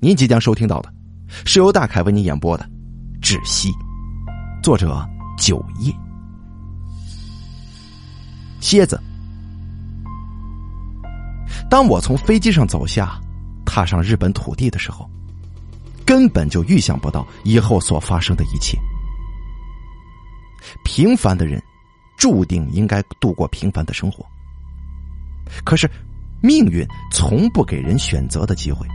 您即将收听到的是由大凯为您演播的《窒息》，作者九夜。蝎子。当我从飞机上走下，踏上日本土地的时候，根本就预想不到以后所发生的一切。平凡的人注定应该度过平凡的生活，可是命运从不给人选择的机会，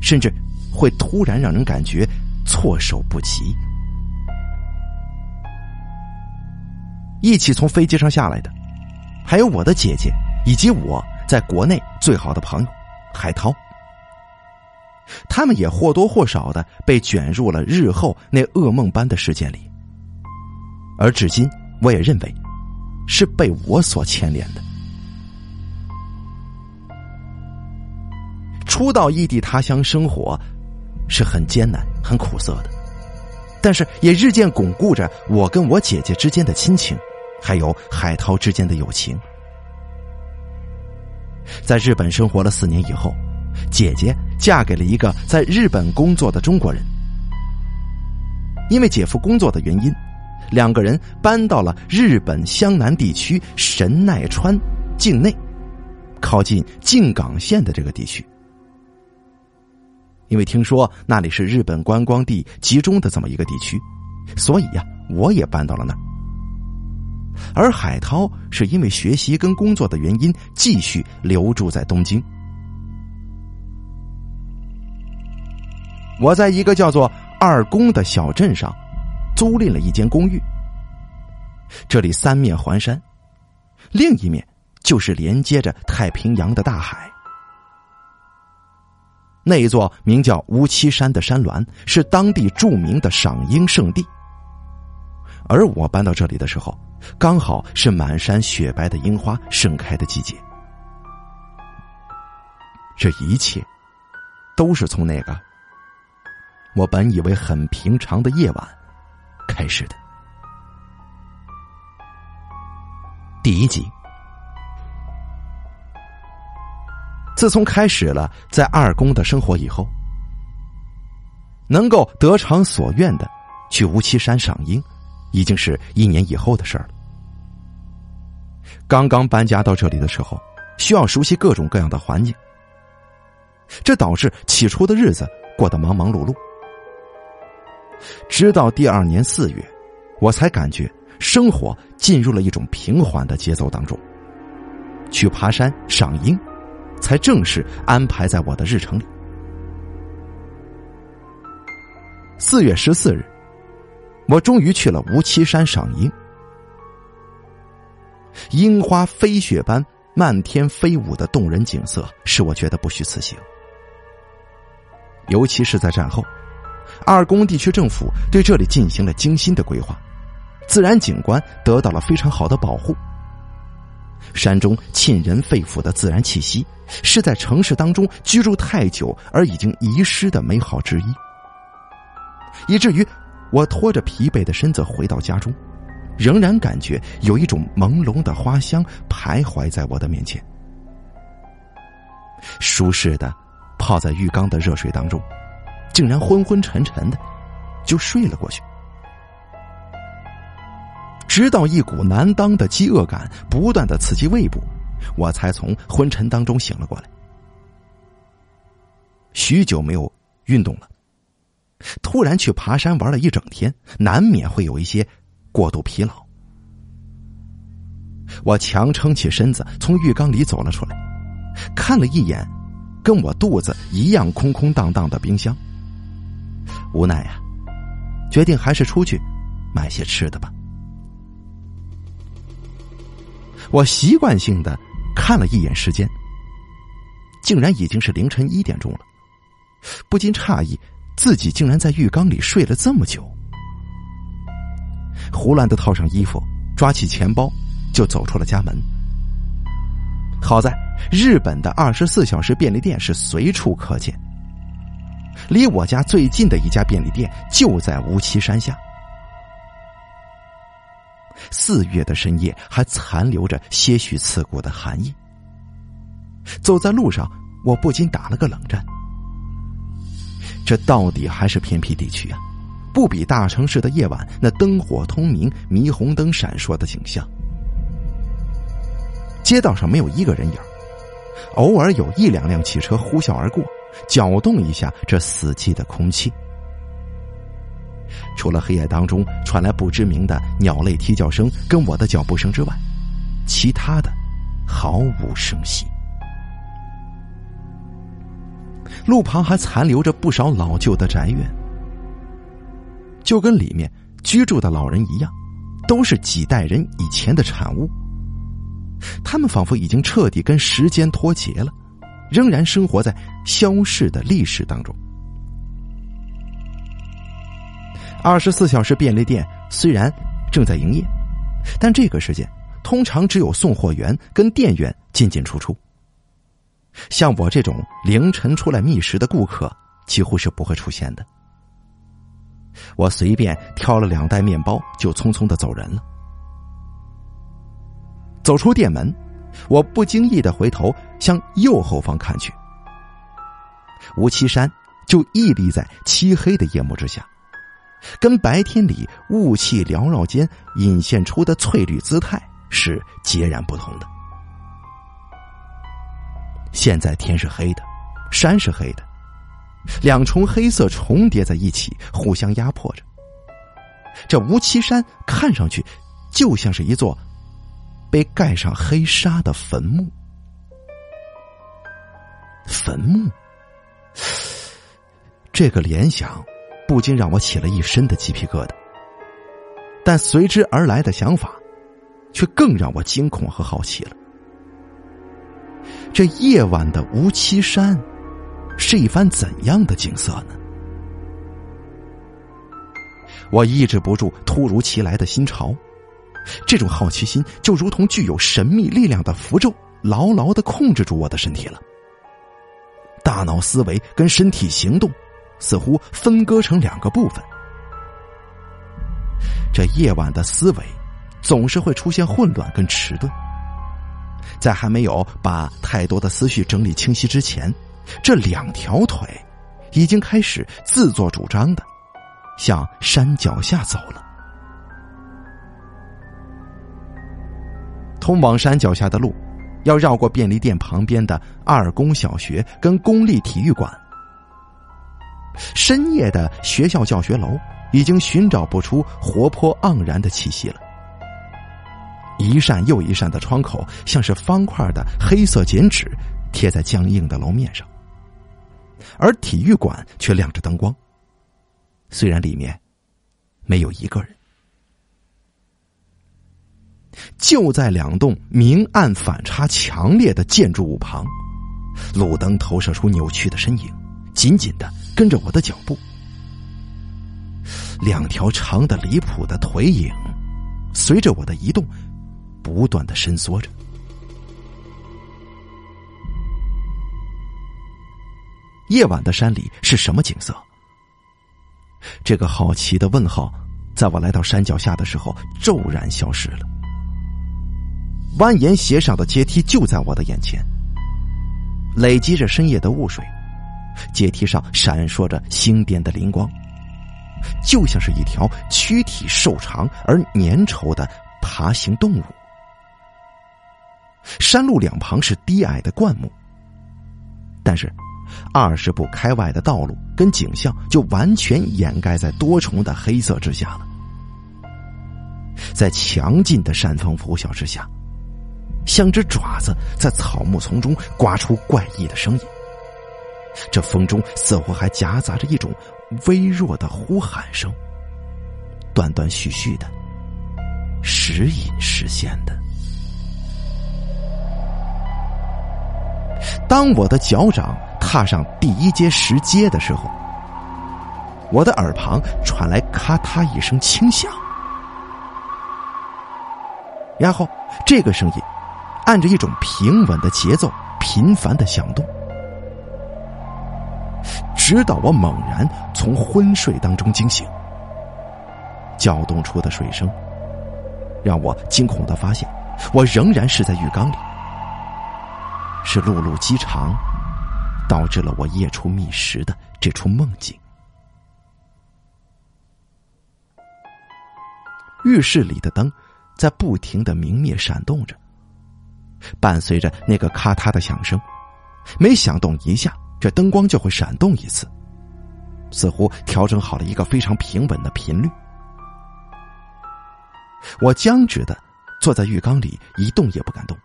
甚至会突然让人感觉措手不及。一起从飞机上下来的还有我的姐姐，以及我在国内最好的朋友海涛，他们也或多或少的被卷入了日后那噩梦般的事件里，而至今我也认为是被我所牵连的。初到异地他乡生活是很艰难很苦涩的，但是也日渐巩固着我跟我姐姐之间的亲情，还有海涛之间的友情。在日本生活了4年以后，姐姐嫁给了一个在日本工作的中国人，因为姐夫工作的原因，两个人搬到了日本湘南地区神奈川境内靠近静冈县的这个地区，因为听说那里是日本观光地集中的这么一个地区，所以我也搬到了那儿。而海涛是因为学习跟工作的原因继续留住在东京。我在一个叫做二宫的小镇上租赁了一间公寓，这里3面环山，另一面就是连接着太平洋的大海。那一座名叫乌漆山的山峦是当地著名的赏樱圣地，而我搬到这里的时候，刚好是满山雪白的樱花盛开的季节。这一切都是从那个我本以为很平常的夜晚开始的。第1集。自从开始了在二宫的生活以后，能够得偿所愿的去乌漆山赏樱，已经是1年以后的事儿了。刚刚搬家到这里的时候，需要熟悉各种各样的环境，这导致起初的日子过得忙忙碌碌。直到第2年4月，我才感觉生活进入了一种平缓的节奏当中，去爬山赏樱才正式安排在我的日程里。4月14日，我终于去了无期山赏樱。樱花飞雪般漫天飞舞的动人景色使我觉得不虚此行，尤其是在战后二宫地区政府对这里进行了精心的规划，自然景观得到了非常好的保护。山中沁人肺腑的自然气息是在城市当中居住太久而已经遗失的美好之一，以至于我拖着疲惫的身子回到家中，仍然感觉有一种朦胧的花香徘徊在我的面前。舒适的泡在浴缸的热水当中，竟然昏昏沉沉的就睡了过去，直到一股难当的饥饿感不断的刺激胃部，我才从昏沉当中醒了过来。许久没有运动了，突然去爬山玩了一整天，难免会有一些过度疲劳。我强撑起身子从浴缸里走了出来，看了一眼跟我肚子一样空空荡荡的冰箱，无奈决定还是出去买些吃的吧。我习惯性的看了一眼时间，竟然已经是凌晨1点钟了，不禁诧异自己竟然在浴缸里睡了这么久。胡乱的套上衣服，抓起钱包就走出了家门。好在日本的24小时便利店是随处可见，离我家最近的一家便利店就在乌漆山下。4月的深夜还残留着些许刺骨的寒意，走在路上我不禁打了个冷战，这到底还是偏僻地区啊，不比大城市的夜晚那灯火通明、霓虹灯闪烁的景象。街道上没有一个人影，偶尔有一两辆汽车呼啸而过，搅动一下这死寂的空气。除了黑夜当中传来不知名的鸟类啼叫声跟我的脚步声之外，其他的毫无声息。路旁还残留着不少老旧的宅院，就跟里面居住的老人一样，都是几代人以前的产物。他们仿佛已经彻底跟时间脱节了，仍然生活在消逝的历史当中。24小时便利店虽然正在营业，但这个时间通常只有送货员跟店员进进出出，像我这种凌晨出来觅食的顾客几乎是不会出现的。我随便挑了2袋面包就匆匆地走人了。走出店门，我不经意地回头向右后方看去，无期山就屹立在漆黑的夜幕之下，跟白天里雾气缭绕间隐现出的翠绿姿态是截然不同的。现在天是黑的，山是黑的，两重黑色重叠在一起，互相压迫着。这无期山看上去就像是一座被盖上黑纱的坟墓。坟墓，这个联想不禁让我起了一身的鸡皮疙瘩，但随之而来的想法却更让我惊恐和好奇了。这夜晚的无期山是一番怎样的景色呢？我抑制不住突如其来的心潮，这种好奇心就如同具有神秘力量的符咒，牢牢地控制住我的身体了。大脑思维跟身体行动似乎分割成2个部分，这夜晚的思维总是会出现混乱跟迟钝，在还没有把太多的思绪整理清晰之前，这2条腿已经开始自作主张的向山脚下走了。通往山脚下的路要绕过便利店旁边的2公小学跟公立体育馆，深夜的学校教学楼已经寻找不出活泼盎然的气息了。一扇又一扇的窗口像是方块的黑色剪纸贴在僵硬的楼面上，而体育馆却亮着灯光，虽然里面没有一个人。就在2栋明暗反差强烈的建筑物旁，路灯投射出扭曲的身影，紧紧地跟着我的脚步。2条长的离谱的腿影随着我的移动不断地伸缩着。夜晚的山里是什么景色？这个好奇的问号在我来到山脚下的时候骤然消失了。蜿蜒斜上的阶梯就在我的眼前，累积着深夜的雾水，阶梯上闪烁着星点的灵光，就像是一条躯体瘦长而粘稠的爬行动物。山路两旁是低矮的灌木，但是20步开外的道路跟景象就完全掩盖在多重的黑色之下了。在强劲的山风拂晓之下，像只爪子在草木丛中刮出怪异的声音，这风中似乎还夹杂着一种微弱的呼喊声，断断续续的，时隐时现的。当我的脚掌踏上第1阶石阶的时候，我的耳旁传来咔嗒一声轻响，然后这个声音按着一种平稳的节奏频繁的响动，直到我猛然从昏睡当中惊醒。搅动出的水声让我惊恐地发现，我仍然是在浴缸里。是辘辘饥肠导致了我夜出觅食的这出梦境。浴室里的灯在不停地明灭闪动着，伴随着那个咔嗒的响声，每响动一下，这灯光就会闪动一次，似乎调整好了一个非常平稳的频率。我僵直地坐在浴缸里，一动也不敢动，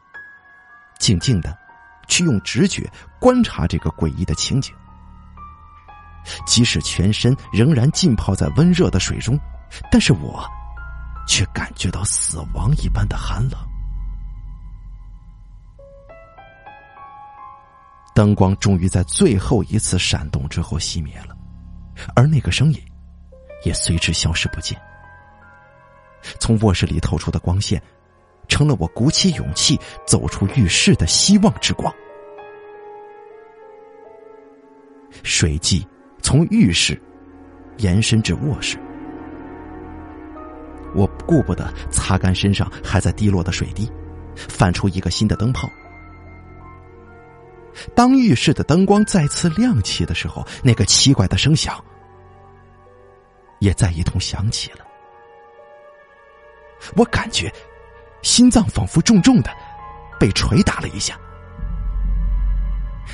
静静地去用直觉观察这个诡异的情景。即使全身仍然浸泡在温热的水中，但是我却感觉到死亡一般的寒冷。灯光终于在最后一次闪动之后熄灭了，而那个声音也随之消失不见。从卧室里透出的光线成了我鼓起勇气走出浴室的希望之光。水迹从浴室延伸至卧室，我顾不得擦干身上还在滴落的水滴，泛出一个新的灯泡。当浴室的灯光再次亮起的时候，那个奇怪的声响也再一同响起了。我感觉心脏仿佛重重的被捶打了一下，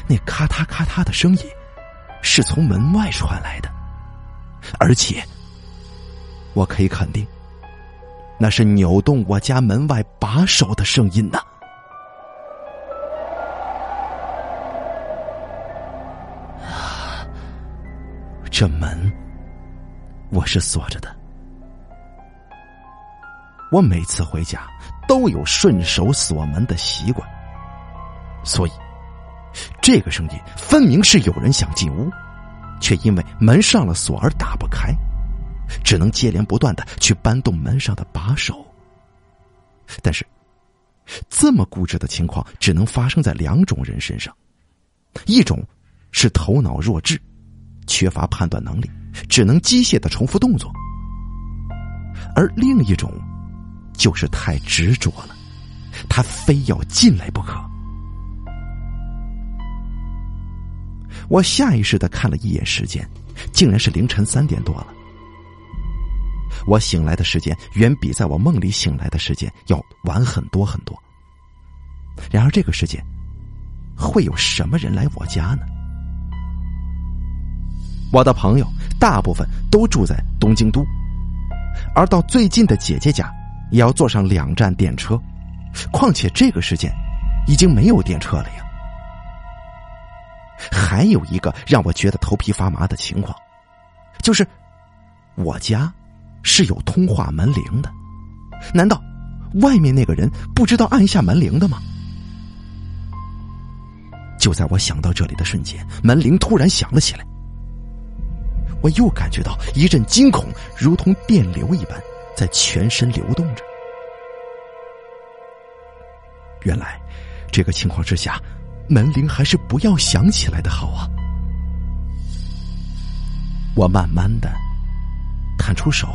那咔嗒咔嗒的声音是从门外传来的，而且我可以肯定，那是扭动我家门外把手的声音呢。这门我是锁着的，我每次回家都有顺手锁门的习惯，所以这个声音分明是有人想进屋，却因为门上了锁而打不开，只能接连不断地去搬动门上的把手。但是这么固执的情况只能发生在两种人身上，一种是头脑弱智，缺乏判断能力，只能机械地重复动作，而另一种就是太执着了，他非要进来不可。我下意识地看了一眼时间，竟然是凌晨3点多了。我醒来的时间远比在我梦里醒来的时间要晚很多很多，然而这个时间会有什么人来我家呢？我的朋友大部分都住在东京都，而到最近的姐姐家也要坐上2站电车，况且这个时间已经没有电车了呀。还有一个让我觉得头皮发麻的情况，就是我家是有通话门铃的，难道外面那个人不知道按一下门铃的吗？就在我想到这里的瞬间，门铃突然响了起来，我又感觉到一阵惊恐如同电流一般在全身流动着。原来这个情况之下，门铃还是不要响起来的好啊。我慢慢的探出手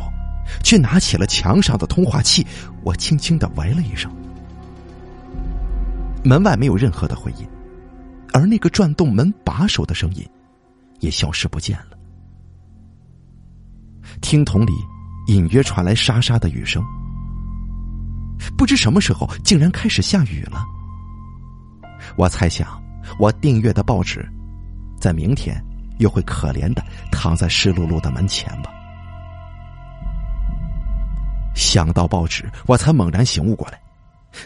却拿起了墙上的通话器，我轻轻的喂了一声，门外没有任何的回音，而那个转动门把手的声音也消失不见了。听筒里隐约传来沙沙的雨声，不知什么时候竟然开始下雨了。我猜想我订阅的报纸在明天又会可怜的躺在湿漉漉的门前吧。想到报纸，我才猛然醒悟过来，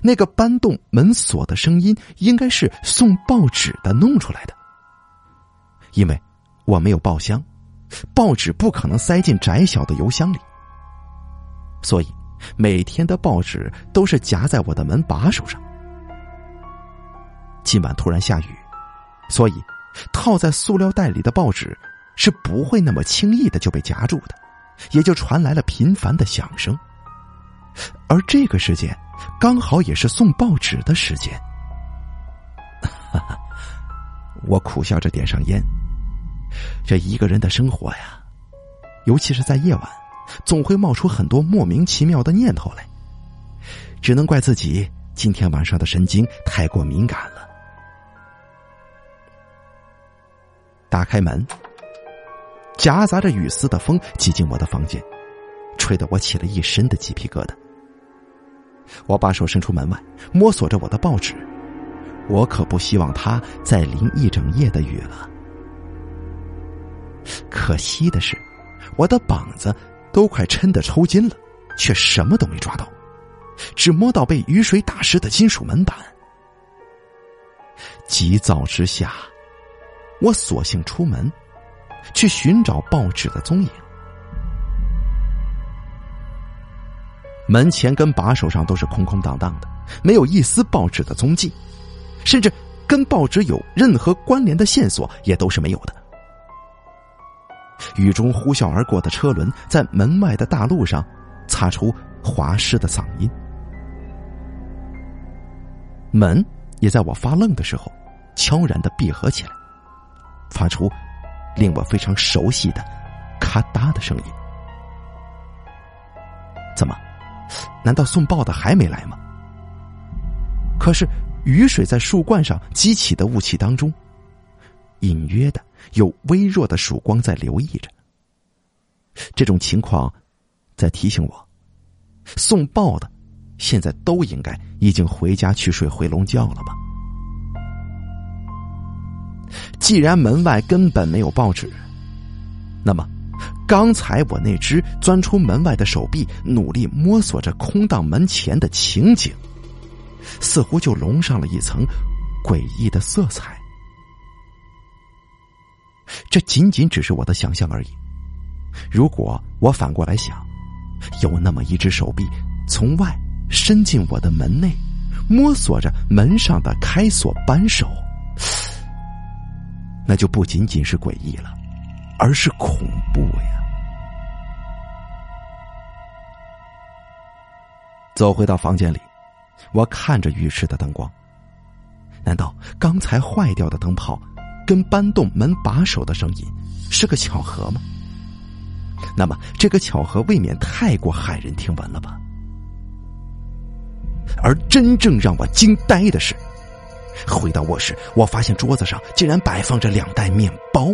那个搬动门锁的声音应该是送报纸的弄出来的，因为我没有报箱，报纸不可能塞进窄小的邮箱里，所以每天的报纸都是夹在我的门把手上。今晚突然下雨，所以套在塑料袋里的报纸是不会那么轻易的就被夹住的，也就传来了频繁的响声。而这个时间刚好也是送报纸的时间。哈哈，我苦笑着点上烟。这一个人的生活呀，尤其是在夜晚，总会冒出很多莫名其妙的念头来，只能怪自己今天晚上的神经太过敏感了。打开门，夹杂着雨丝的风挤进我的房间，吹得我起了一身的鸡皮疙瘩。我把手伸出门外，摸索着我的报纸，我可不希望它再淋一整夜的雨了。可惜的是，我的膀子都快抻得抽筋了，却什么都没抓到，只摸到被雨水打湿的金属门板。急躁之下，我索性出门去寻找报纸的踪影。门前跟把手上都是空空荡荡的，没有一丝报纸的踪迹，甚至跟报纸有任何关联的线索也都是没有的。雨中呼啸而过的车轮在门外的大路上擦出滑湿的嗓音。门也在我发愣的时候悄然地闭合起来，发出令我非常熟悉的咔嗒的声音。怎么？难道送报的还没来吗？可是雨水在树冠上激起的雾气当中，隐约的有微弱的曙光在留意着。这种情况在提醒我，送报的现在都应该已经回家去睡回笼觉了吧。既然门外根本没有报纸，那么刚才我那只钻出门外的手臂努力摸索着空荡门前的情景，似乎就笼上了一层诡异的色彩。这仅仅只是我的想象而已，如果我反过来想，有那么一只手臂从外伸进我的门内，摸索着门上的开锁扳手，那就不仅仅是诡异了，而是恐怖呀。走回到房间里，我看着浴室的灯光，难道刚才坏掉的灯泡跟搬动门把手的声音是个巧合吗？那么这个巧合未免太过骇人听闻了吧。而真正让我惊呆的是，回到卧室，我发现桌子上竟然摆放着2袋面包。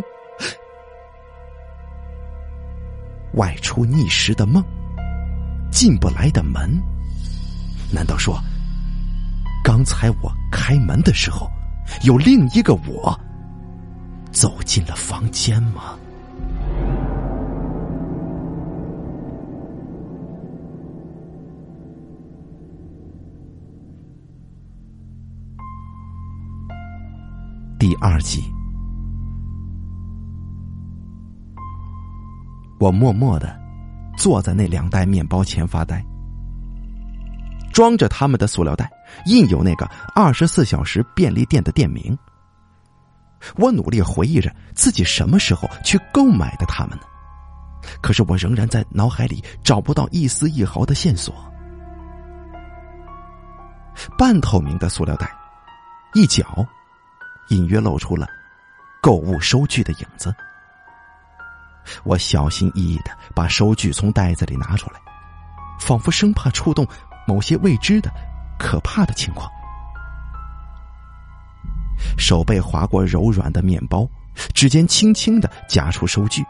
外出逆时的梦，进不来的门，难道说刚才我开门的时候有另一个我走进了房间吗？第2集，我默默地坐在那2袋面包前发呆。装着他们的塑料袋，印有那个24小时便利店的店名。我努力回忆着自己什么时候去购买的它们呢，可是我仍然在脑海里找不到一丝一毫的线索。半透明的塑料袋，一角隐约露出了购物收据的影子。我小心翼翼地把收据从袋子里拿出来，仿佛生怕触动某些未知的可怕的情况。手背划过柔软的面包，指尖轻轻地夹出收据。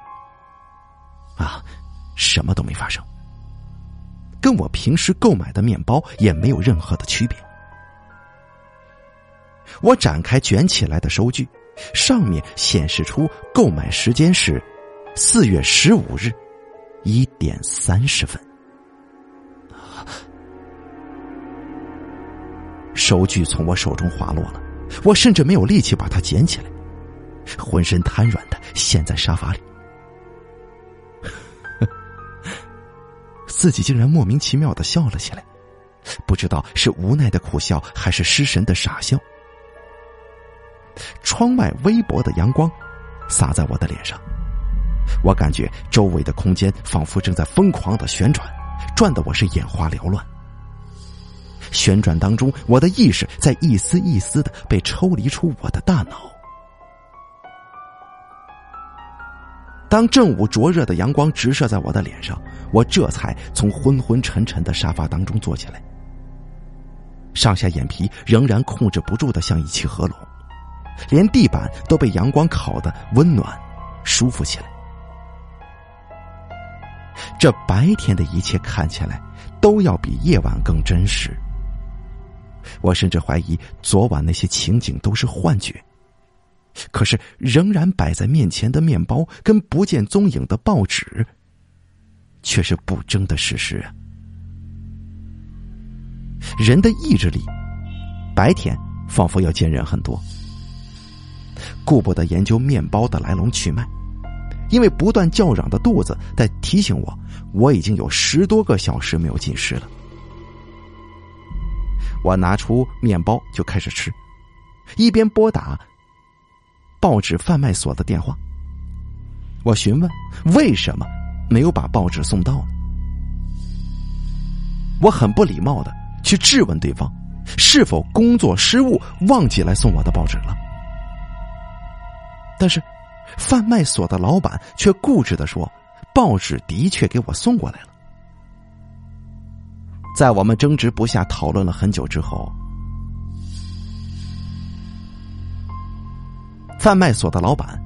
什么都没发生，跟我平时购买的面包也没有任何的区别。我展开卷起来的收据，上面显示出购买时间是4月15日1点30分。收据从我手中滑落了，我甚至没有力气把它捡起来，浑身瘫软的陷在沙发里。自己竟然莫名其妙的笑了起来，不知道是无奈的苦笑还是失神的傻笑。窗外微薄的阳光洒在我的脸上，我感觉周围的空间仿佛正在疯狂的旋转，转得我是眼花缭乱。旋转当中，我的意识在一丝一丝的被抽离出我的大脑。当正午灼热的阳光直射在我的脸上，我这才从昏昏沉沉的沙发当中坐起来，上下眼皮仍然控制不住的像一起合拢，连地板都被阳光烤得温暖舒服起来。这白天的一切看起来都要比夜晚更真实。我甚至怀疑昨晚那些情景都是幻觉，可是仍然摆在面前的面包跟不见踪影的报纸却是不争的事实啊。人的意志力白天仿佛要坚韧很多，顾不得研究面包的来龙去脉，因为不断叫嚷的肚子在提醒我，我已经有10多个小时没有进食了。我拿出面包就开始吃，一边拨打报纸贩卖所的电话。我询问为什么没有把报纸送到呢？我很不礼貌的去质问对方是否工作失误忘记来送我的报纸了。但是贩卖所的老板却固执地说，报纸的确给我送过来了。在我们争执不下讨论了很久之后，贩卖所的老板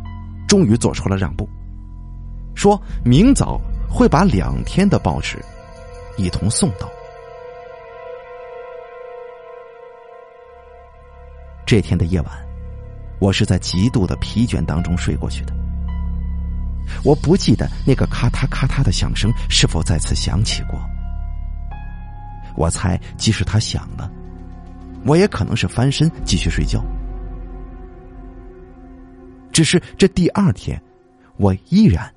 终于做出了让步，说明早会把2天的报纸一同送到。这天的夜晚，我是在极度的疲倦当中睡过去的。我不记得那个咔嗒咔嗒的响声是否再次响起过。我猜即使它响了，我也可能是翻身继续睡觉。只是这第2天，我依然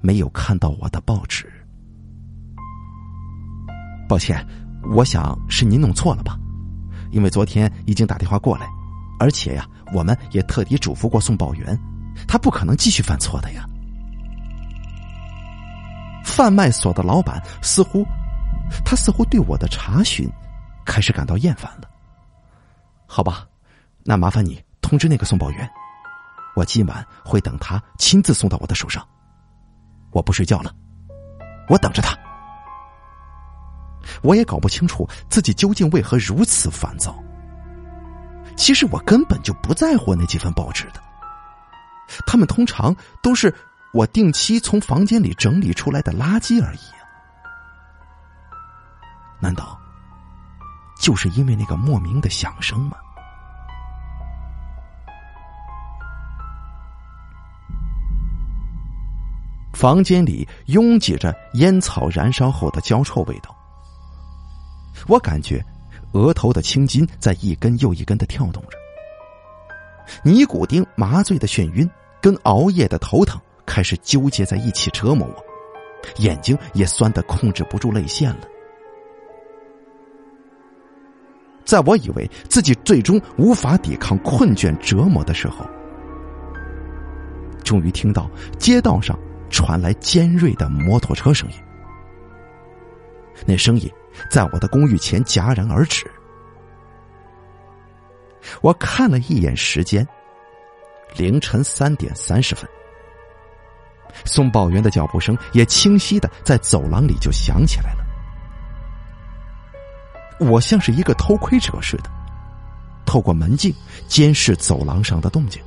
没有看到我的报纸。抱歉，我想是您弄错了吧，因为昨天已经打电话过来，而且呀，我们也特地嘱咐过送报员，他不可能继续犯错的呀。贩卖所的老板似乎对我的查询开始感到厌烦了。好吧，那麻烦你通知那个送报员，我今晚会等他亲自送到我的手上。我不睡觉了，我等着他。我也搞不清楚自己究竟为何如此烦躁。其实我根本就不在乎那几份报纸的，他们通常都是我定期从房间里整理出来的垃圾而已啊。难道就是因为那个莫名的响声吗？房间里拥挤着烟草燃烧后的焦臭味道，我感觉额头的青筋在一根又一根的跳动着，尼古丁麻醉的眩晕跟熬夜的头疼开始纠结在一起折磨我，眼睛也酸得控制不住泪腺了。在我以为自己最终无法抵抗困倦折磨的时候，终于听到街道上传来尖锐的摩托车声音，那声音在我的公寓前戛然而止。我看了一眼时间，凌晨3点30分。送报员的脚步声也清晰的在走廊里就响起来了。我像是一个偷窥者似的，透过门镜监视走廊上的动静。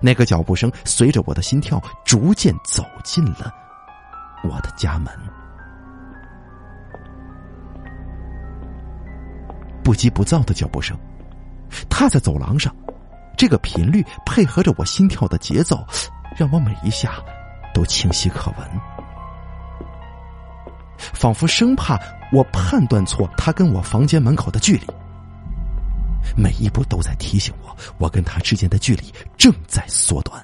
那个脚步声随着我的心跳逐渐走进了我的家门。不急不躁的脚步声踏在走廊上，这个频率配合着我心跳的节奏，让我每一下都清晰可闻，仿佛生怕我判断错他跟我房间门口的距离。每一步都在提醒我，我跟他之间的距离正在缩短。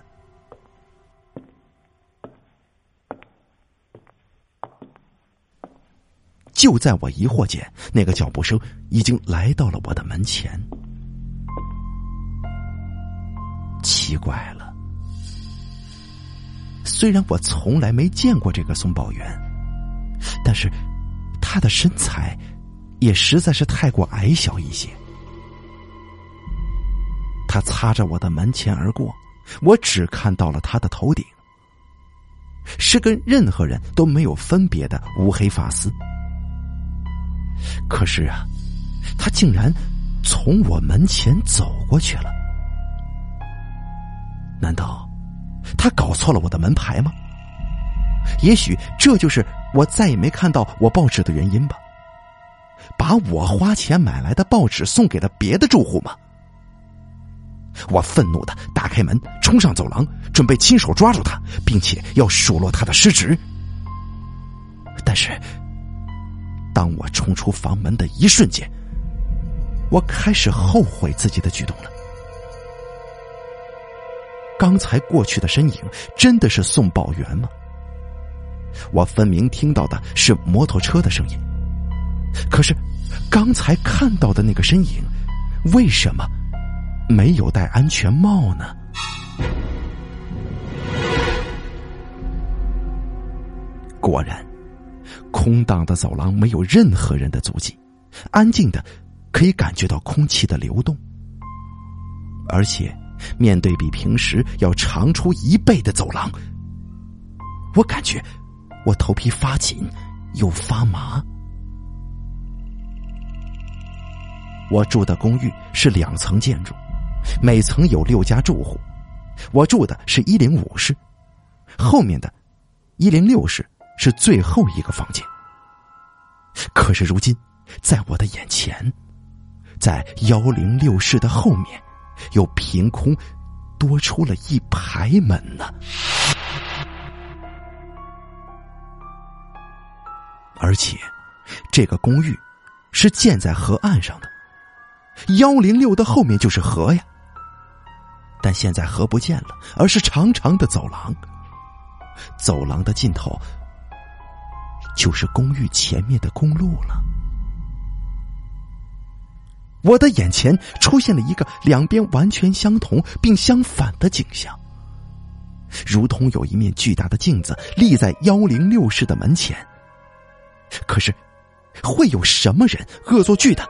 就在我疑惑间，那个脚步声已经来到了我的门前。奇怪了，虽然我从来没见过这个送报员，但是他的身材也实在是太过矮小一些。他擦着我的门前而过，我只看到了他的头顶，是跟任何人都没有分别的乌黑发丝。可是啊，他竟然从我门前走过去了。难道他搞错了我的门牌吗？也许这就是我再也没看到我报纸的原因吧。把我花钱买来的报纸送给了别的住户吗？我愤怒地打开门，冲上走廊，准备亲手抓住他，并且要数落他的失职。但是当我冲出房门的一瞬间，我开始后悔自己的举动了。刚才过去的身影真的是送报员吗？我分明听到的是摩托车的声音，可是刚才看到的那个身影为什么没有戴安全帽呢？果然，空荡的走廊没有任何人的足迹，安静的可以感觉到空气的流动，而且面对比平时要长出1倍的走廊，我感觉我头皮发紧又发麻。我住的公寓是2层建筑，每层有6家住户，我住的是105室，后面的106室是最后一个房间。可是如今在我的眼前，在106室的后面又凭空多出了一排门呢。而且这个公寓是建在河岸上的，106的后面就是河呀，但现在河不见了，而是长长的走廊，走廊的尽头就是公寓前面的公路了。我的眼前出现了一个两边完全相同并相反的景象，如同有一面巨大的镜子立在106室的门前。可是会有什么人恶作剧的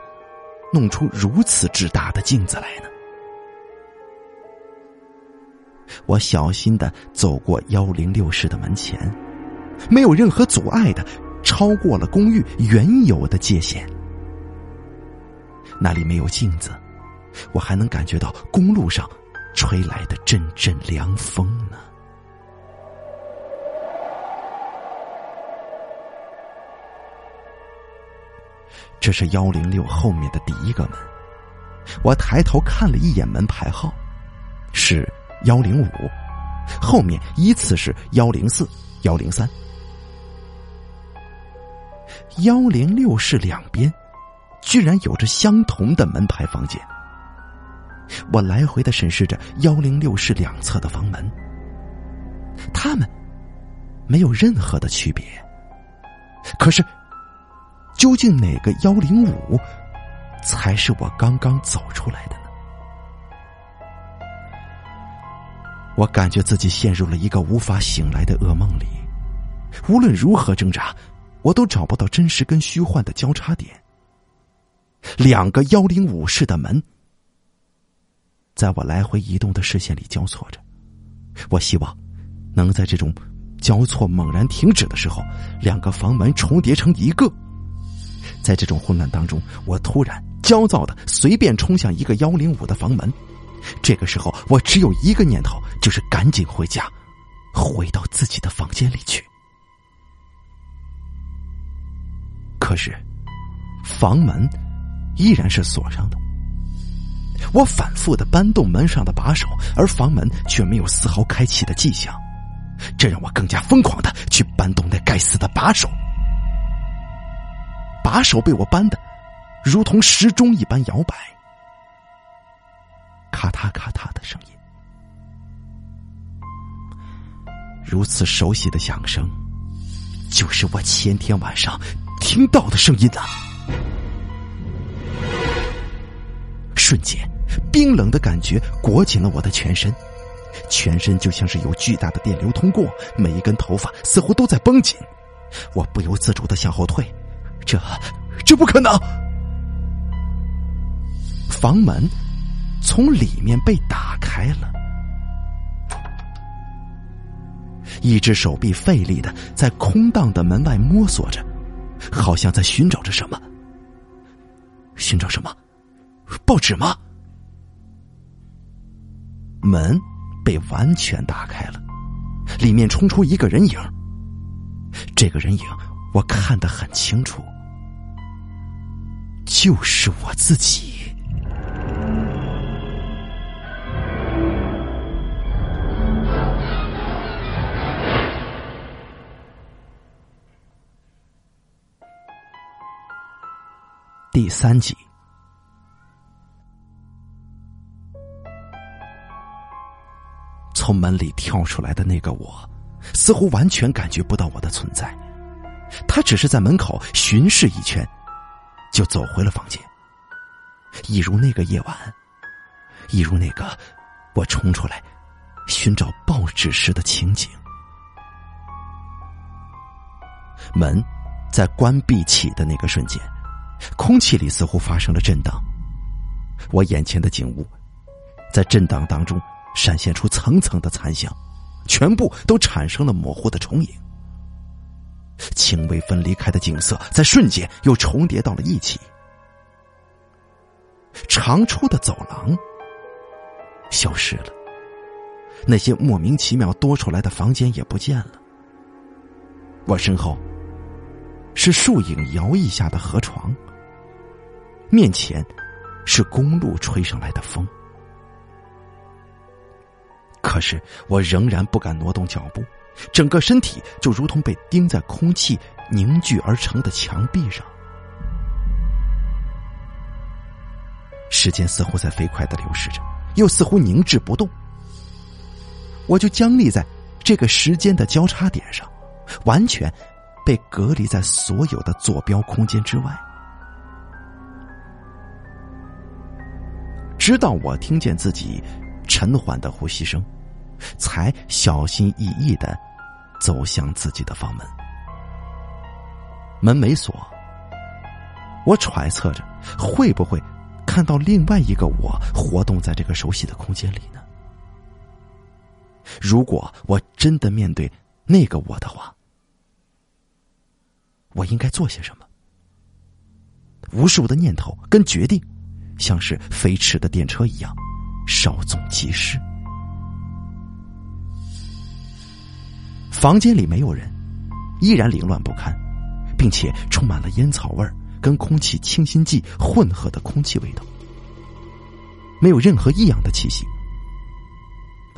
弄出如此之大的镜子来呢？我小心地走过106室的门前，没有任何阻碍的超过了公寓原有的界限。那里没有镜子，我还能感觉到公路上吹来的阵阵凉风呢。这是106后面的第一个门，我抬头看了一眼门牌号，是105，后面依次是104、103。106是两边居然有着相同的门牌房间，我来回的审视着106室两侧的房门，它们没有任何的区别。可是究竟哪个105才是我刚刚走出来的呢？我感觉自己陷入了一个无法醒来的噩梦里，无论如何挣扎，我都找不到真实跟虚幻的交叉点。2个105室的门在我来回移动的视线里交错着，我希望能在这种交错猛然停止的时候，2个房门重叠成一个。在这种混乱当中，我突然焦躁地随便冲向一个105的房门，这个时候我只有一个念头，就是赶紧回家，回到自己的房间里去。可是房门依然是锁上的，我反复地搬动门上的把手，而房门却没有丝毫开启的迹象，这让我更加疯狂地去搬动那该死的把手。把手被我搬得如同时钟一般摇摆，咔嗒咔嗒的声音，如此熟悉的响声，就是我前天晚上听到的声音啊！瞬间冰冷的感觉裹紧了我的全身，全身就像是有巨大的电流通过，每一根头发似乎都在绷紧，我不由自主地向后退。这不可能！房门从里面被打开了，一只手臂费力地在空荡的门外摸索着，好像在寻找着什么。寻找什么？报纸吗？门被完全打开了，里面冲出一个人影，这个人影我看得很清楚，就是我自己。第三集，从门里跳出来的那个我，似乎完全感觉不到我的存在，他只是在门口巡视一圈，就走回了房间。一如那个夜晚，一如那个我冲出来寻找报纸时的情景。门在关闭起的那个瞬间，空气里似乎发生了震荡，我眼前的景物在震荡当中闪现出层层的残像，全部都产生了模糊的重影，泾渭分离开的景色在瞬间又重叠到了一起。长出的走廊消失了，那些莫名其妙多出来的房间也不见了，我身后是树影摇曳下的河床，面前是公路吹上来的风。可是我仍然不敢挪动脚步，整个身体就如同被钉在空气凝聚而成的墙壁上。时间似乎在飞快地流逝着，又似乎凝滞不动，我就僵立在这个时间的交叉点上，完全被隔离在所有的坐标空间之外。直到我听见自己沉缓的呼吸声，才小心翼翼地走向自己的房门。门没锁，我揣测着会不会看到另外一个我活动在这个熟悉的空间里呢？如果我真的面对那个我的话，我应该做些什么？无数的念头跟决定像是飞驰的电车一样稍纵即逝。房间里没有人，依然凌乱不堪，并且充满了烟草味儿跟空气清新剂混合的空气味道，没有任何异样的气息。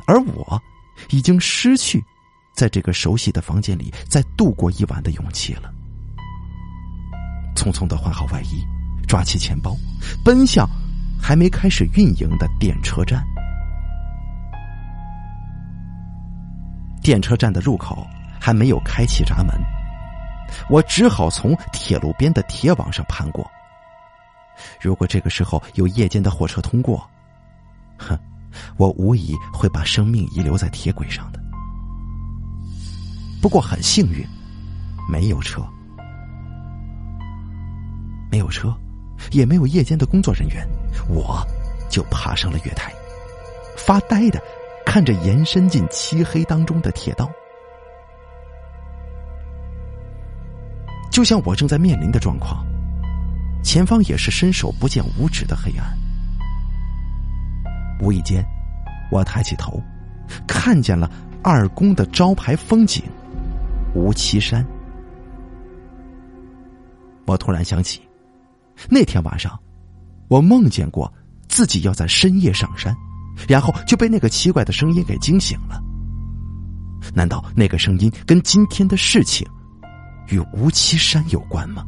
而我已经失去在这个熟悉的房间里再度过一晚的勇气了。匆匆地换好外衣，抓起钱包，奔向还没开始运营的电车站。电车站的入口还没有开启闸门，我只好从铁路边的铁网上攀过。如果这个时候有夜间的火车通过，我无疑会把生命遗留在铁轨上的。不过很幸运，没有车，也没有夜间的工作人员，我就爬上了月台，发呆的看着延伸进漆黑当中的铁道。就像我正在面临的状况，前方也是伸手不见五指的黑暗。无意间我抬起头，看见了二宫的招牌风景吴岐山。我突然想起那天晚上我梦见过自己要在深夜上山，然后就被那个奇怪的声音给惊醒了。难道那个声音跟今天的事情与吴岐山有关吗？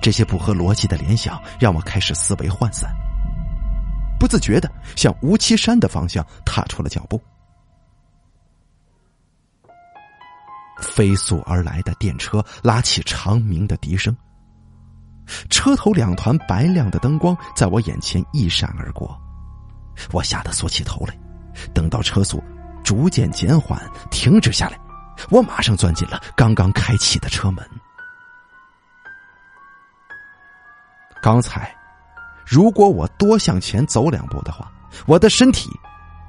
这些不合逻辑的联想让我开始思维涣散，不自觉地向吴岐山的方向踏出了脚步。飞速而来的电车拉起长鸣的笛声，车头两团白亮的灯光在我眼前一闪而过，我吓得缩起头来。等到车速逐渐减缓停止下来，我马上钻进了刚刚开启的车门。刚才如果我多向前走两步的话，我的身体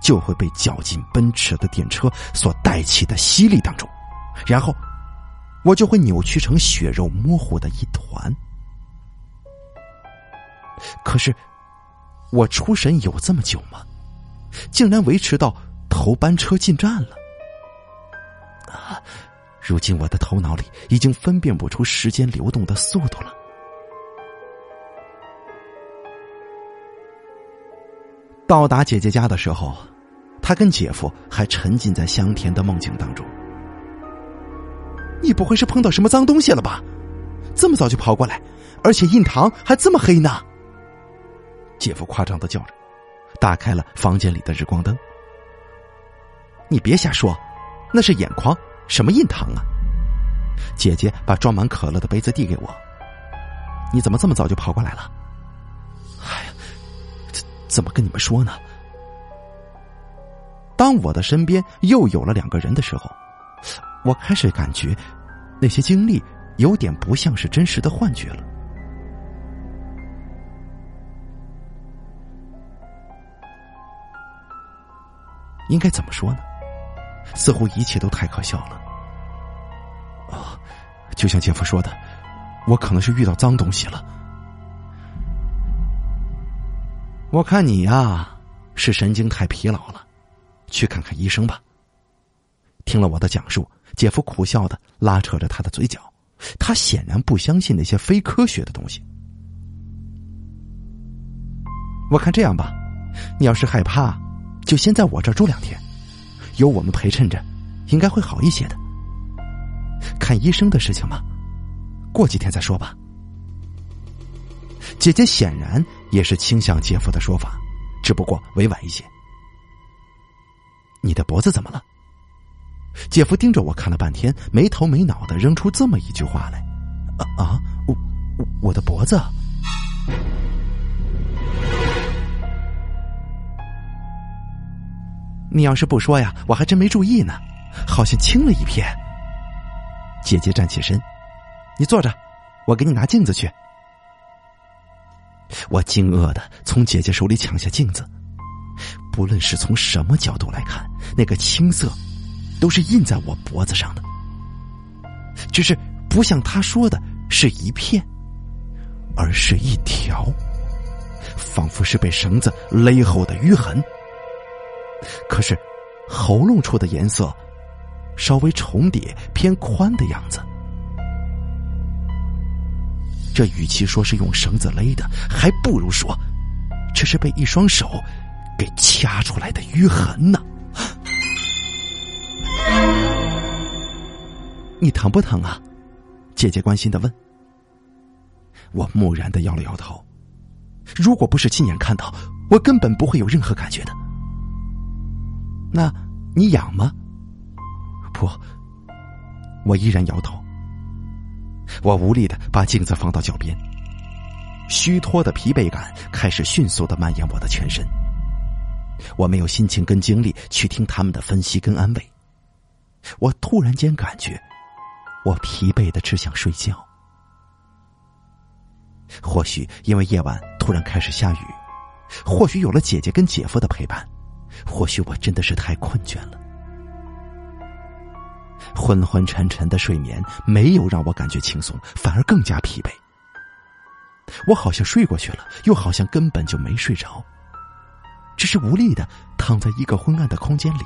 就会被绞进奔驰的电车所带起的吸力当中，然后我就会扭曲成血肉模糊的一团。可是我出神有这么久吗？竟然维持到头班车进站了。如今我的头脑里已经分辨不出时间流动的速度了。到达姐姐家的时候，她跟姐夫还沉浸在香甜的梦境当中。你不会是碰到什么脏东西了吧？这么早就跑过来，而且印堂还这么黑呢！姐夫夸张的叫着，打开了房间里的日光灯。你别瞎说，那是眼眶，什么印堂啊？姐姐把装满可乐的杯子递给我。你怎么这么早就跑过来了？哎呀，怎么跟你们说呢？当我的身边又有了两个人的时候，我开始感觉那些经历有点不像是真实的幻觉了。应该怎么说呢？似乎一切都太可笑了。哦，就像姐夫说的，我可能是遇到脏东西了。我看你呀，是神经太疲劳了，去看看医生吧。听了我的讲述，姐夫苦笑的拉扯着他的嘴角，他显然不相信那些非科学的东西。我看这样吧，你要是害怕，就先在我这儿住2天，有我们陪衬着，应该会好一些的。看医生的事情嘛，过几天再说吧。姐姐显然也是倾向姐夫的说法，只不过委婉一些。你的脖子怎么了？姐夫盯着我看了半天，没头没脑的扔出这么一句话来。我的脖子？你要是不说呀，我还真没注意呢，好像青了一片。姐姐站起身，你坐着，我给你拿镜子去。我惊愕的从姐姐手里抢下镜子，不论是从什么角度来看，那个青色都是印在我脖子上的，只是不像她说的是一片，而是一条，仿佛是被绳子勒后的淤痕。可是喉咙处的颜色稍微重叠偏宽的样子，这与其说是用绳子勒的，还不如说这是被一双手给掐出来的淤痕呢。你疼不疼啊？姐姐关心地问。我木然地摇了摇头，如果不是亲眼看到，我根本不会有任何感觉的。那你痒吗？不，我依然摇头。我无力地把镜子放到脚边，虚脱的疲惫感开始迅速地蔓延我的全身。我没有心情跟精力去听他们的分析跟安慰，我突然间感觉我疲惫的只想睡觉。或许因为夜晚突然开始下雨，或许有了姐姐跟姐夫的陪伴，或许我真的是太困倦了。昏昏沉沉的睡眠没有让我感觉轻松，反而更加疲惫。我好像睡过去了，又好像根本就没睡着，只是无力的躺在一个昏暗的空间里，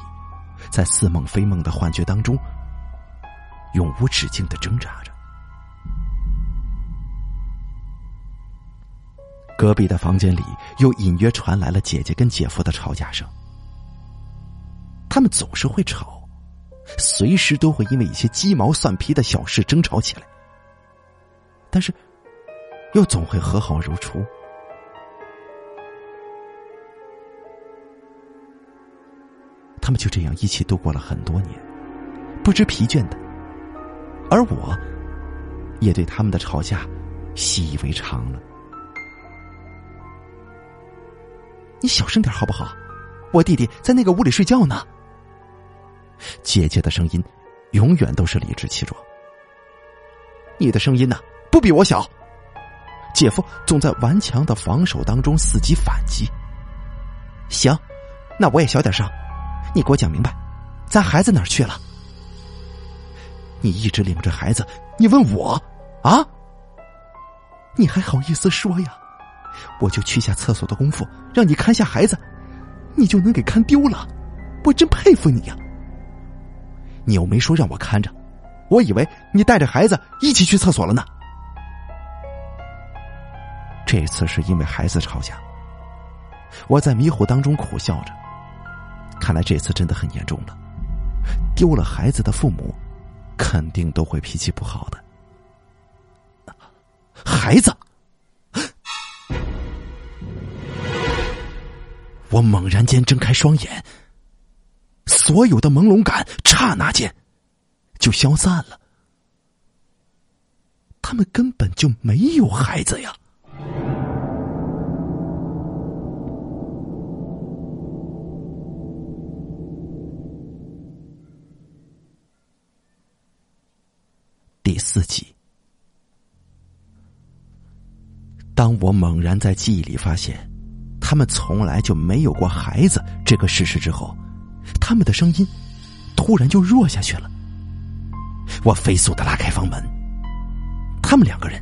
在似梦非梦的幻觉当中永无止境的挣扎着。隔壁的房间里又隐约传来了姐姐跟姐夫的吵架声，他们总是会吵，随时都会因为一些鸡毛蒜皮的小事争吵起来，但是又总会和好如初。他们就这样一起度过了很多年，不知疲倦的，而我也对他们的吵架习以为常了。你小声点好不好？我弟弟在那个屋里睡觉呢。姐姐的声音永远都是理直气壮。你的声音呢，不比我小。姐夫总在顽强的防守当中伺机反击。行，那我也小点声，你给我讲明白，咱孩子哪儿去了？你一直领着孩子，你问我啊？你还好意思说呀？我就去下厕所的功夫，让你看下孩子，你就能给看丢了，我真佩服你呀！你又没说让我看着，我以为你带着孩子一起去厕所了呢。这次是因为孩子吵架，我在迷糊当中苦笑着，看来这次真的很严重了，丢了孩子的父母肯定都会脾气不好的。孩子，我猛然间睁开双眼，所有的朦胧感刹那间就消散了。他们根本就没有孩子呀！第4集。当我猛然在记忆里发现他们从来就没有过孩子这个事实之后，他们的声音突然就弱下去了。我飞速地拉开房门，他们两个人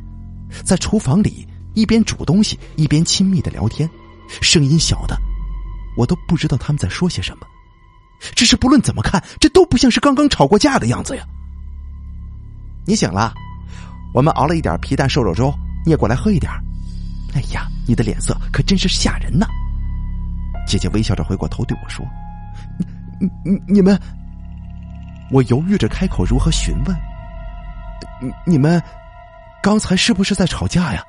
在厨房里一边煮东西一边亲密地聊天，声音小的我都不知道他们在说些什么，只是不论怎么看这都不像是刚刚吵过架的样子呀。你醒了，我们熬了一点皮蛋瘦肉粥，你也过来喝一点。哎呀，你的脸色可真是吓人呐！姐姐微笑着回过头对我说：“你们……”我犹豫着开口如何询问：“你们刚才是不是在吵架呀？”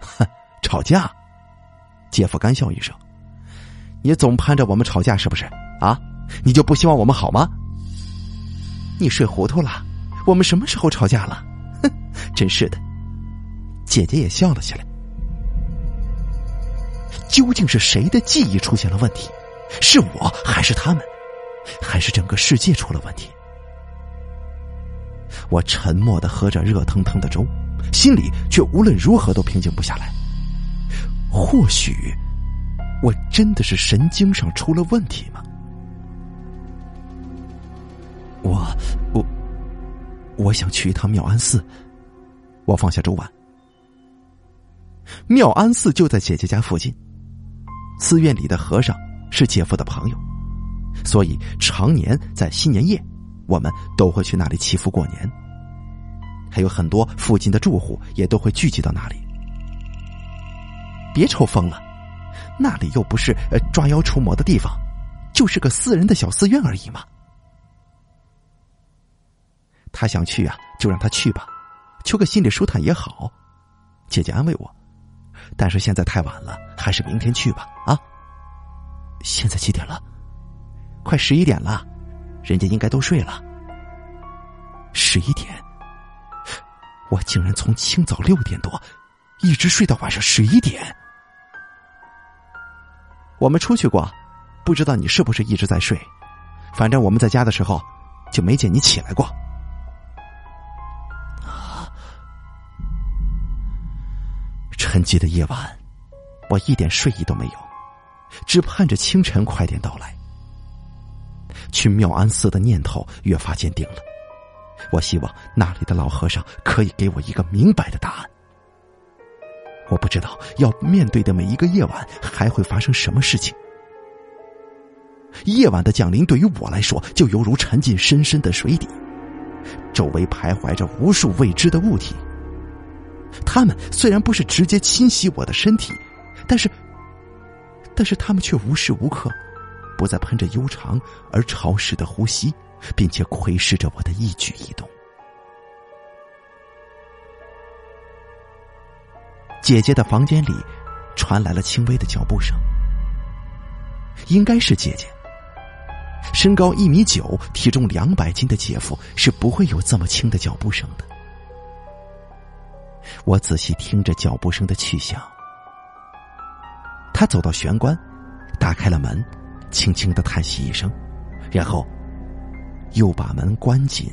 哼，吵架！姐夫干笑一声：“你总盼着我们吵架是不是？啊，你就不希望我们好吗？你睡糊涂了？我们什么时候吵架了？哼，真是的！”姐姐也笑了起来。究竟是谁的记忆出现了问题？是我还是他们？还是整个世界出了问题？我沉默地喝着热腾腾的粥，心里却无论如何都平静不下来。或许我真的是神经上出了问题吗？我想去一趟妙安寺。我放下粥碗。妙安寺就在姐姐家附近，寺院里的和尚是姐夫的朋友，所以常年在新年夜我们都会去那里祈福过年，还有很多附近的住户也都会聚集到那里。别抽风了，那里又不是抓妖除魔的地方，就是个私人的小寺院而已嘛。他想去啊，就让他去吧，求个心里舒坦也好。姐姐安慰我，但是现在太晚了，还是明天去吧。啊，现在几点了？快11点了，人家应该都睡了。11点，我竟然从清早6点多一直睡到晚上11点。我们出去过，不知道你是不是一直在睡，反正我们在家的时候就没见你起来过。沉寂的夜晚，我一点睡意都没有，只盼着清晨快点到来。去妙安寺的念头越发坚定了，我希望那里的老和尚可以给我一个明白的答案。我不知道要面对的每一个夜晚还会发生什么事情。夜晚的降临对于我来说，就犹如沉进深深的水底，周围徘徊着无数未知的物体。他们虽然不是直接侵袭我的身体，但是他们却无时无刻不在喷着悠长而潮湿的呼吸，并且窥视着我的一举一动。姐姐的房间里传来了轻微的脚步声，应该是姐姐。身高1.9米，体重200斤的姐夫是不会有这么轻的脚步声的。我仔细听着脚步声的去向，他走到玄关，打开了门，轻轻地叹息一声，然后又把门关紧。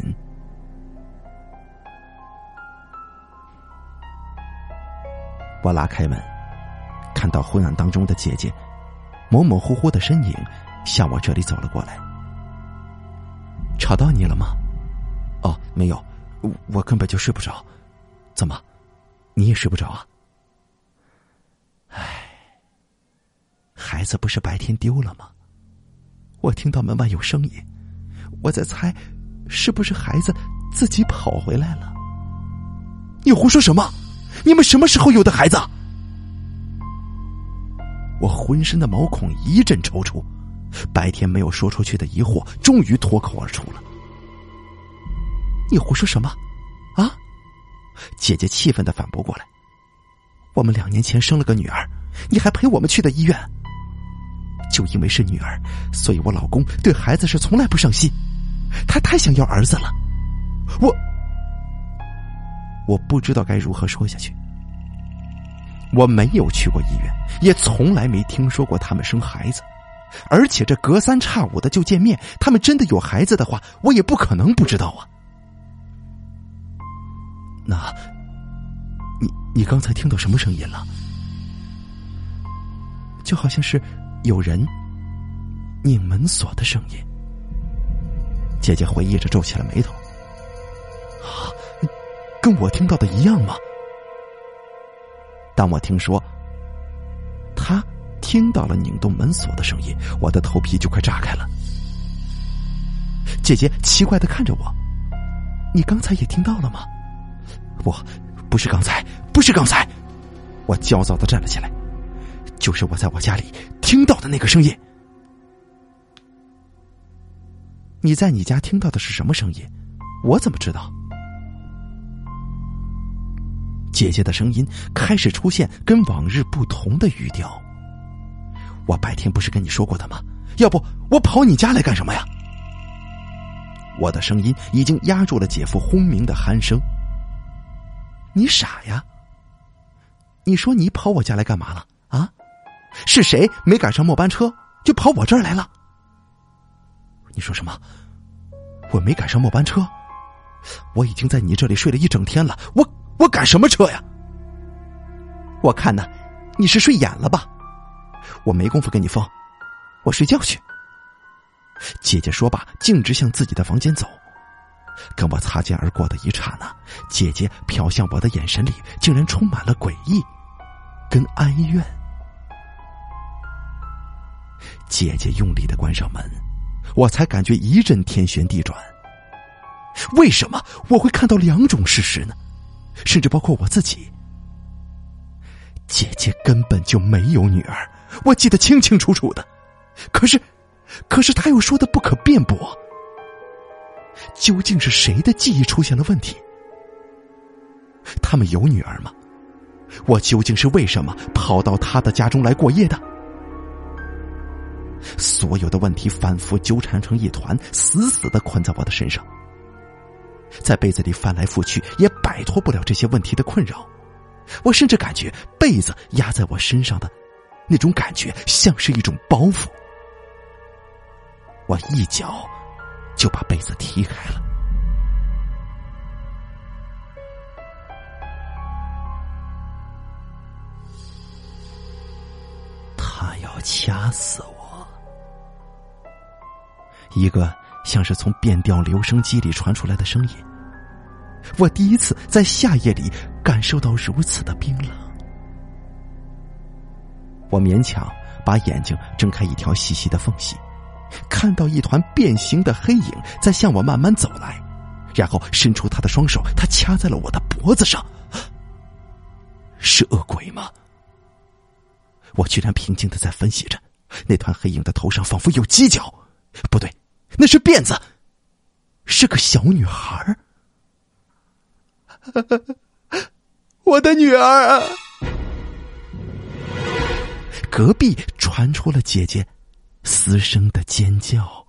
我拉开门，看到昏暗当中的姐姐模模糊糊的身影向我这里走了过来。吵到你了吗？哦，没有，我根本就睡不着。怎么，你也睡不着啊？唉，孩子不是白天丢了吗？我听到门外有声音，我在猜是不是孩子自己跑回来了。你胡说什么？你们什么时候有的孩子？我浑身的毛孔一阵抽搐，白天没有说出去的疑惑终于脱口而出了。你胡说什么啊？姐姐气愤地反驳过来，我们2年前生了个女儿，你还陪我们去的医院。就因为是女儿，所以我老公对孩子是从来不上心，他太想要儿子了。我不知道该如何说下去。我没有去过医院，也从来没听说过他们生孩子，而且这隔三差五的就见面，他们真的有孩子的话，我也不可能不知道啊。那你刚才听到什么声音了？就好像是有人拧门锁的声音。姐姐回忆着皱起了眉头。啊，跟我听到的一样吗？当我听说她听到了拧动门锁的声音，我的头皮就快炸开了。姐姐奇怪地看着我，你刚才也听到了吗？不是刚才！我焦躁地站了起来，就是我在我家里听到的那个声音。你在你家听到的是什么声音？我怎么知道？姐姐的声音开始出现跟往日不同的语调。我白天不是跟你说过的吗？要不我跑你家来干什么呀？我的声音已经压住了姐夫轰鸣的鼾声。你傻呀？你说你跑我家来干嘛了啊？是谁没赶上末班车就跑我这儿来了？你说什么？我没赶上末班车？我已经在你这里睡了一整天了，我赶什么车呀？我看呢，你是睡眼了吧？我没工夫跟你疯，我睡觉去。姐姐说罢，径直向自己的房间走。跟我擦肩而过的一刹那，姐姐瞟向我的眼神里竟然充满了诡异跟哀怨。姐姐用力地关上门，我才感觉一阵天旋地转。为什么我会看到2种事实呢？甚至包括我自己。姐姐根本就没有女儿，我记得清清楚楚的。可是她又说的不可辩驳。究竟是谁的记忆出现了问题？他们有女儿吗？我究竟是为什么跑到他的家中来过夜的？所有的问题反复纠缠成一团，死死地困在我的身上。在被子里翻来覆去，也摆脱不了这些问题的困扰。我甚至感觉被子压在我身上的那种感觉像是一种包袱。我一脚就把被子踢开了。他要掐死我！一个像是从变调留声机里传出来的声音，我第一次在夏夜里感受到如此的冰冷。我勉强把眼睛睁开一条细细的缝隙，看到一团变形的黑影在向我慢慢走来，然后伸出他的双手，他掐在了我的脖子上。是恶鬼吗？我居然平静地在分析着，那团黑影的头上仿佛有犄角，不对，那是辫子，是个小女孩。我的女儿啊！隔壁传出了姐姐嘶声的尖叫。